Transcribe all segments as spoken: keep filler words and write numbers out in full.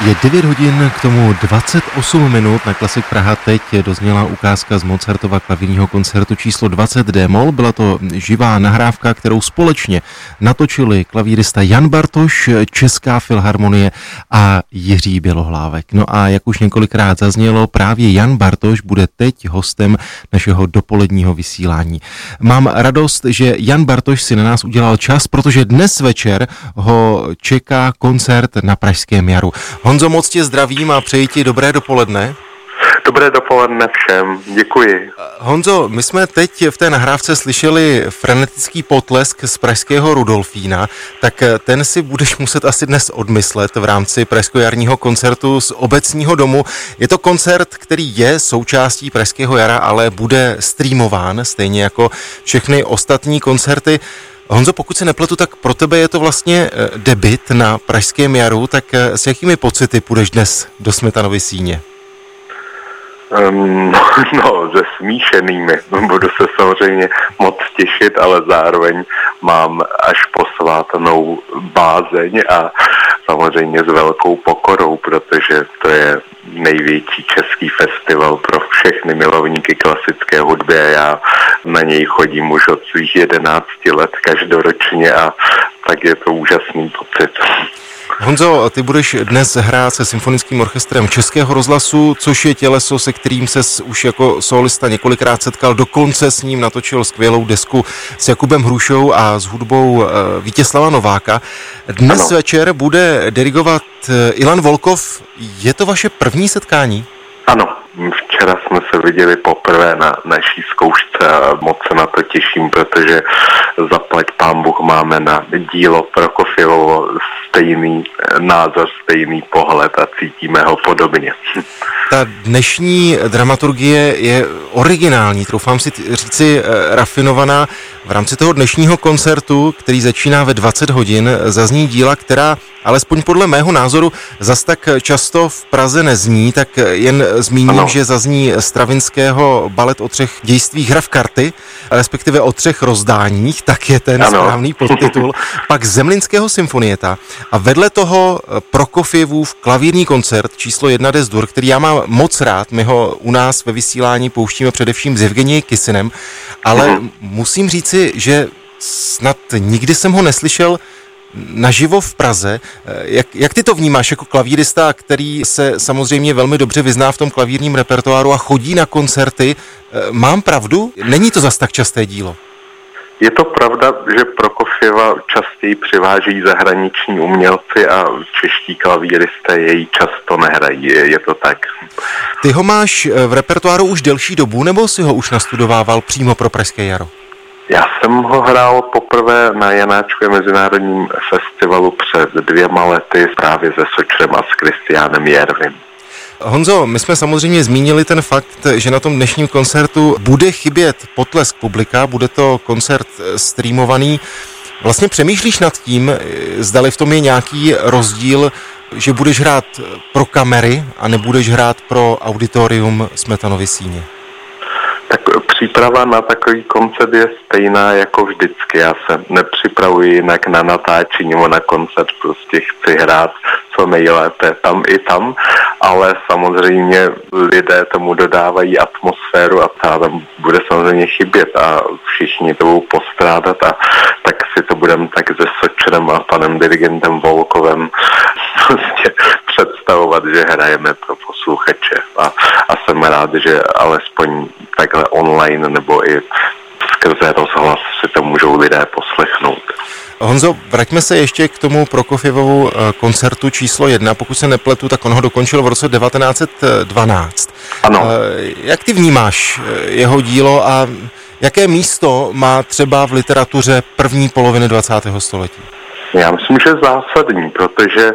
Je devět hodin, k tomu dvacet osm minut. Na Klasik Praha teď dozněla ukázka z Mozartova klavírního koncertu číslo dvacet D-moll. Byla to živá nahrávka, kterou společně natočili klavírista Jan Bartoš, Česká filharmonie a Jiří Bělohlávek. No a jak už několikrát zaznělo, právě Jan Bartoš bude teď hostem našeho dopoledního vysílání. Mám radost, že Jan Bartoš si na nás udělal čas, protože dnes večer ho čeká koncert na Pražském jaru. Honzo, moc tě zdravím a přeji ti dobré dopoledne. Dobré dopoledne všem, děkuji. Honzo, my jsme teď v té nahrávce slyšeli frenetický potlesk z pražského Rudolfína, tak ten si budeš muset asi dnes odmyslet v rámci pražského jarního koncertu z Obecního domu. Je to koncert, který je součástí Pražského jara, ale bude streamován, stejně jako všechny ostatní koncerty. Honzo, pokud se nepletu, tak pro tebe je to vlastně debut na Pražském jaru, tak s jakými pocity půjdeš dnes do Smetanovy síně? Um, no, se smíšenými. Budu se samozřejmě moc těšit, ale zároveň mám až posvátnou bázeň a samozřejmě s velkou pokorou, protože to je největší český festival pro všechny milovníky klasické hudby a já na něj chodím už od svých jedenácti let každoročně a tak je to úžasný pocit. Honzo, ty budeš dnes hrát se Symfonickým orchestrem Českého rozhlasu, což je těleso, se kterým ses už jako solista několikrát setkal, dokonce s ním natočil skvělou desku s Jakubem Hrušou a s hudbou Vítězslava Nováka. Dnes ano. Večer bude dirigovat Ilan Volkov. Je to vaše první setkání? Ano, včera jsme se viděli poprvé na naší zkoušce a moc se na to těším, protože zaplať pán Bůh máme na dílo Prokofievovo stejný názor, stejný pohled a cítíme ho podobně. Ta dnešní dramaturgie je originální, troufám si říci rafinovaná. V rámci toho dnešního koncertu, který začíná ve dvacet hodin, zazní díla, která alespoň podle mého názoru zas tak často v Praze nezní, tak jen zmíním, ano. Že zazní Stravinského balet o třech dějstvích hra v karty, respektive o třech rozdáních, tak je ten ano. Správný podtitul, pak Zemlinského symfonieta a vedle toho Prokofievův klavírní koncert číslo jedna Des dur, který já mám moc rád, my ho u nás ve vysílání pouštíme především s Evgenii Kysinem, ale ano. Musím říci, že snad nikdy jsem ho neslyšel naživo v Praze. Jak, jak ty to vnímáš jako klavírista, který se samozřejmě velmi dobře vyzná v tom klavírním repertoáru a chodí na koncerty? Mám pravdu? Není to zas tak časté dílo? Je to pravda, že Prokofieva častěji přiváží zahraniční umělci a čeští klavíristé jej často nehrají. Je to tak. Ty ho máš v repertoáru už delší dobu, nebo si ho už nastudovával přímo pro Pražské jaro? Já jsem ho hrál poprvé na Janáčkově mezinárodním festivalu před dvěma lety právě se Sočrem a s Kristiánem Jervem. Honzo, my jsme samozřejmě zmínili ten fakt, že na tom dnešním koncertu bude chybět potlesk publika, bude to koncert streamovaný. Vlastně přemýšlíš nad tím, zdali v tom je nějaký rozdíl, že budeš hrát pro kamery a nebudeš hrát pro auditorium Smetanovy síně? Tak příprava na takový koncert je stejná jako vždycky. Já se nepřipravuji jinak na natáčení nebo na koncert, prostě chci hrát co nejlépe tam i tam, ale samozřejmě lidé tomu dodávají atmosféru a ta tam bude samozřejmě chybět a všichni to budou postrádat a tak si to budeme tak se Sočrem a panem dirigentem Volkovem prostě představovat, že hrajeme pro posluchače a, a jsem rád, že alespoň takhle online nebo i skrze rozhlas si to můžou lidé poslechnout. Honzo, vraťme se ještě k tomu Prokofievovu koncertu číslo jedna. Pokud se nepletu, tak on ho dokončil v roce devatenáct dvanáct. Ano. Jak ty vnímáš jeho dílo a jaké místo má třeba v literatuře první poloviny dvacátého století? Já myslím, že zásadní, protože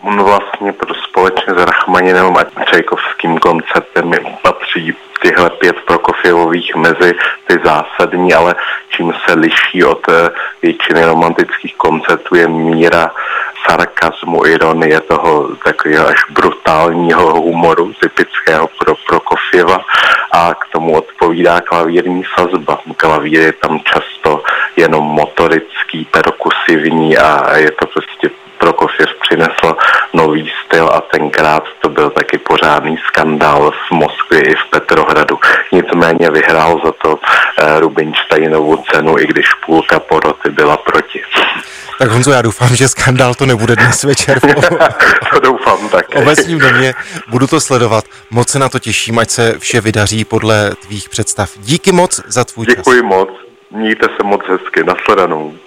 on vlastně pro společně s Rachmaninem a Čajkovským koncertem patří tyhle pět Prokofievových mezi ty zásadní, ale čím se liší od většiny romantických koncertů je míra sarkazmu, ironie, toho takového až brutálního humoru, typického pro Prokofieva, a k tomu odpovídá klavírní sazba. Klavír je tam často jenom motorický, perkusivní a je to prostě Prokofiev přinesl nový styl a tenkrát to byl taky pořádný skandál v Moskvě i v Petrohradu. Nicméně vyhrál za to Rubinsteinovu cenu, i když půlka poroty byla proti. Tak Honzo, já doufám, že skandál to nebude dnes večer. To doufám taky. Obecním domě, budu to sledovat. Moc se na to těším, ať se vše vydaří podle tvých představ. Díky moc za tvůj Děkuji čas. Děkuji moc. Mějte se moc hezky. Nashledanou.